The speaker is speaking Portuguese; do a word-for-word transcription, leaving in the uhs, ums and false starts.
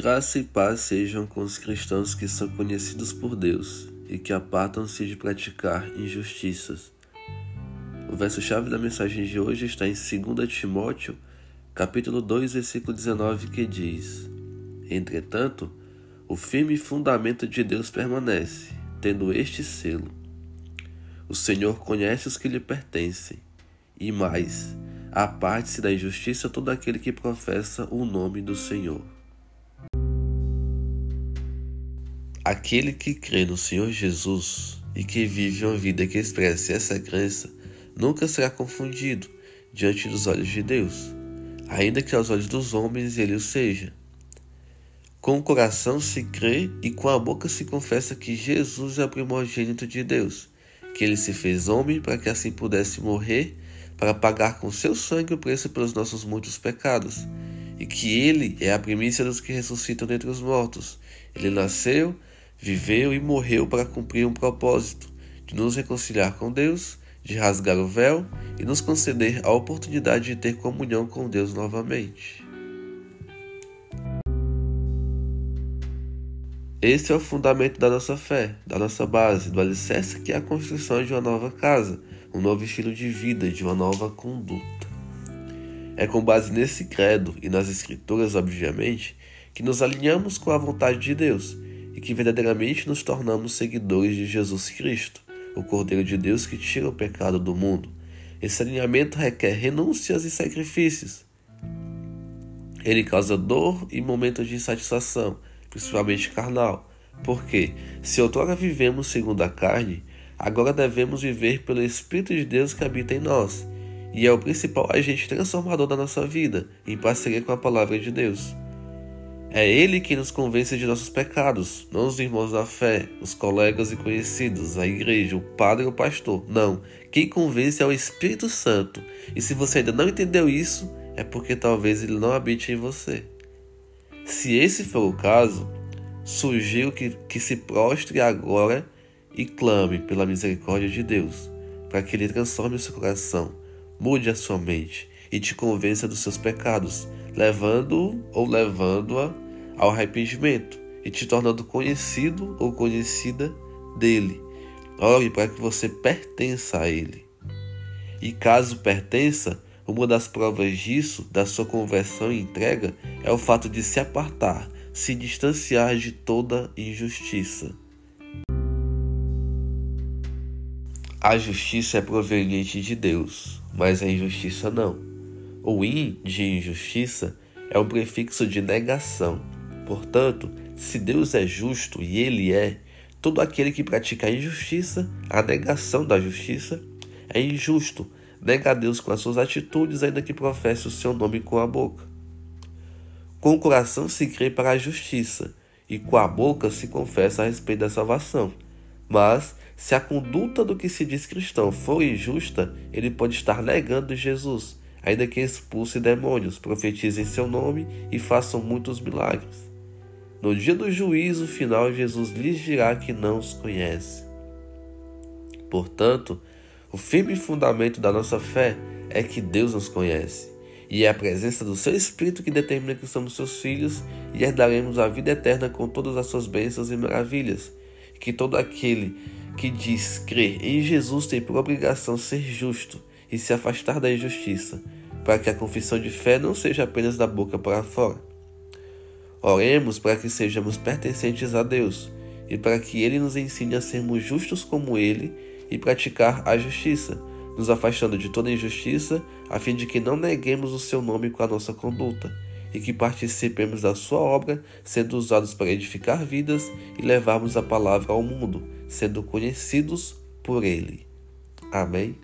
Graça e paz sejam com os cristãos que são conhecidos por Deus e que apartam-se de praticar injustiças. O verso-chave da mensagem de hoje está em Segunda Timóteo, capítulo dois, versículo dezenove, que diz: Entretanto, o firme fundamento de Deus permanece, tendo este selo: O Senhor conhece os que lhe pertencem, e mais, aparte-se da injustiça todo aquele que professa o nome do Senhor. Aquele que crê no Senhor Jesus e que vive uma vida que expresse essa crença nunca será confundido diante dos olhos de Deus, ainda que aos olhos dos homens ele o seja. Com o coração se crê e com a boca se confessa que Jesus é o primogênito de Deus, que ele se fez homem para que assim pudesse morrer, para pagar com seu sangue o preço pelos nossos muitos pecados, e que ele é a primícia dos que ressuscitam dentre os mortos. Ele nasceu, viveu e morreu para cumprir um propósito, de nos reconciliar com Deus, de rasgar o véu e nos conceder a oportunidade de ter comunhão com Deus novamente. Esse é o fundamento da nossa fé, da nossa base, do alicerce que é a construção de uma nova casa, um novo estilo de vida, de uma nova conduta. É com base nesse credo e nas escrituras, obviamente, que nos alinhamos com a vontade de Deus e que verdadeiramente nos tornamos seguidores de Jesus Cristo, o Cordeiro de Deus que tira o pecado do mundo. Esse alinhamento requer renúncias e sacrifícios. Ele causa dor e momentos de insatisfação, principalmente carnal, porque, se outrora vivemos segundo a carne, agora devemos viver pelo Espírito de Deus que habita em nós e é o principal agente transformador da nossa vida, em parceria com a Palavra de Deus. É Ele quem nos convence de nossos pecados, não os irmãos da fé, os colegas e conhecidos, a igreja, o padre ou o pastor. Não, quem convence é o Espírito Santo. E se você ainda não entendeu isso, é porque talvez ele não habite em você. Se esse for o caso, sugiro que, que se prostre agora e clame pela misericórdia de Deus, para que Ele transforme o seu coração, mude a sua mente e te convença dos seus pecados, levando-o ou levando-a ao arrependimento e te tornando conhecido ou conhecida dEle. Ore para que você pertença a Ele. E caso pertença, uma das provas disso, da sua conversão e entrega, é o fato de se apartar, se distanciar de toda injustiça. A justiça é proveniente de Deus, mas a injustiça não. O in de injustiça é um prefixo de negação. Portanto, se Deus é justo, e Ele é, todo aquele que pratica a injustiça, a negação da justiça, é injusto, nega a Deus com as suas atitudes, ainda que professe o seu nome com a boca. Com o coração se crê para a justiça, e com a boca se confessa a respeito da salvação. Mas, se a conduta do que se diz cristão for injusta, ele pode estar negando Jesus, ainda que expulse demônios, profetize em seu nome e façam muitos milagres. No dia do juízo final, Jesus lhes dirá que não os conhece. Portanto, o firme fundamento da nossa fé é que Deus nos conhece, e é a presença do seu Espírito que determina que somos seus filhos e herdaremos a vida eterna com todas as suas bênçãos e maravilhas. Que todo aquele que diz crer em Jesus tem por obrigação ser justo e se afastar da injustiça, para que a confissão de fé não seja apenas da boca para fora. Oremos para que sejamos pertencentes a Deus e para que Ele nos ensine a sermos justos como Ele e praticar a justiça, nos afastando de toda injustiça, a fim de que não neguemos o seu nome com a nossa conduta, e que participemos da sua obra, sendo usados para edificar vidas e levarmos a palavra ao mundo, sendo conhecidos por Ele. Amém?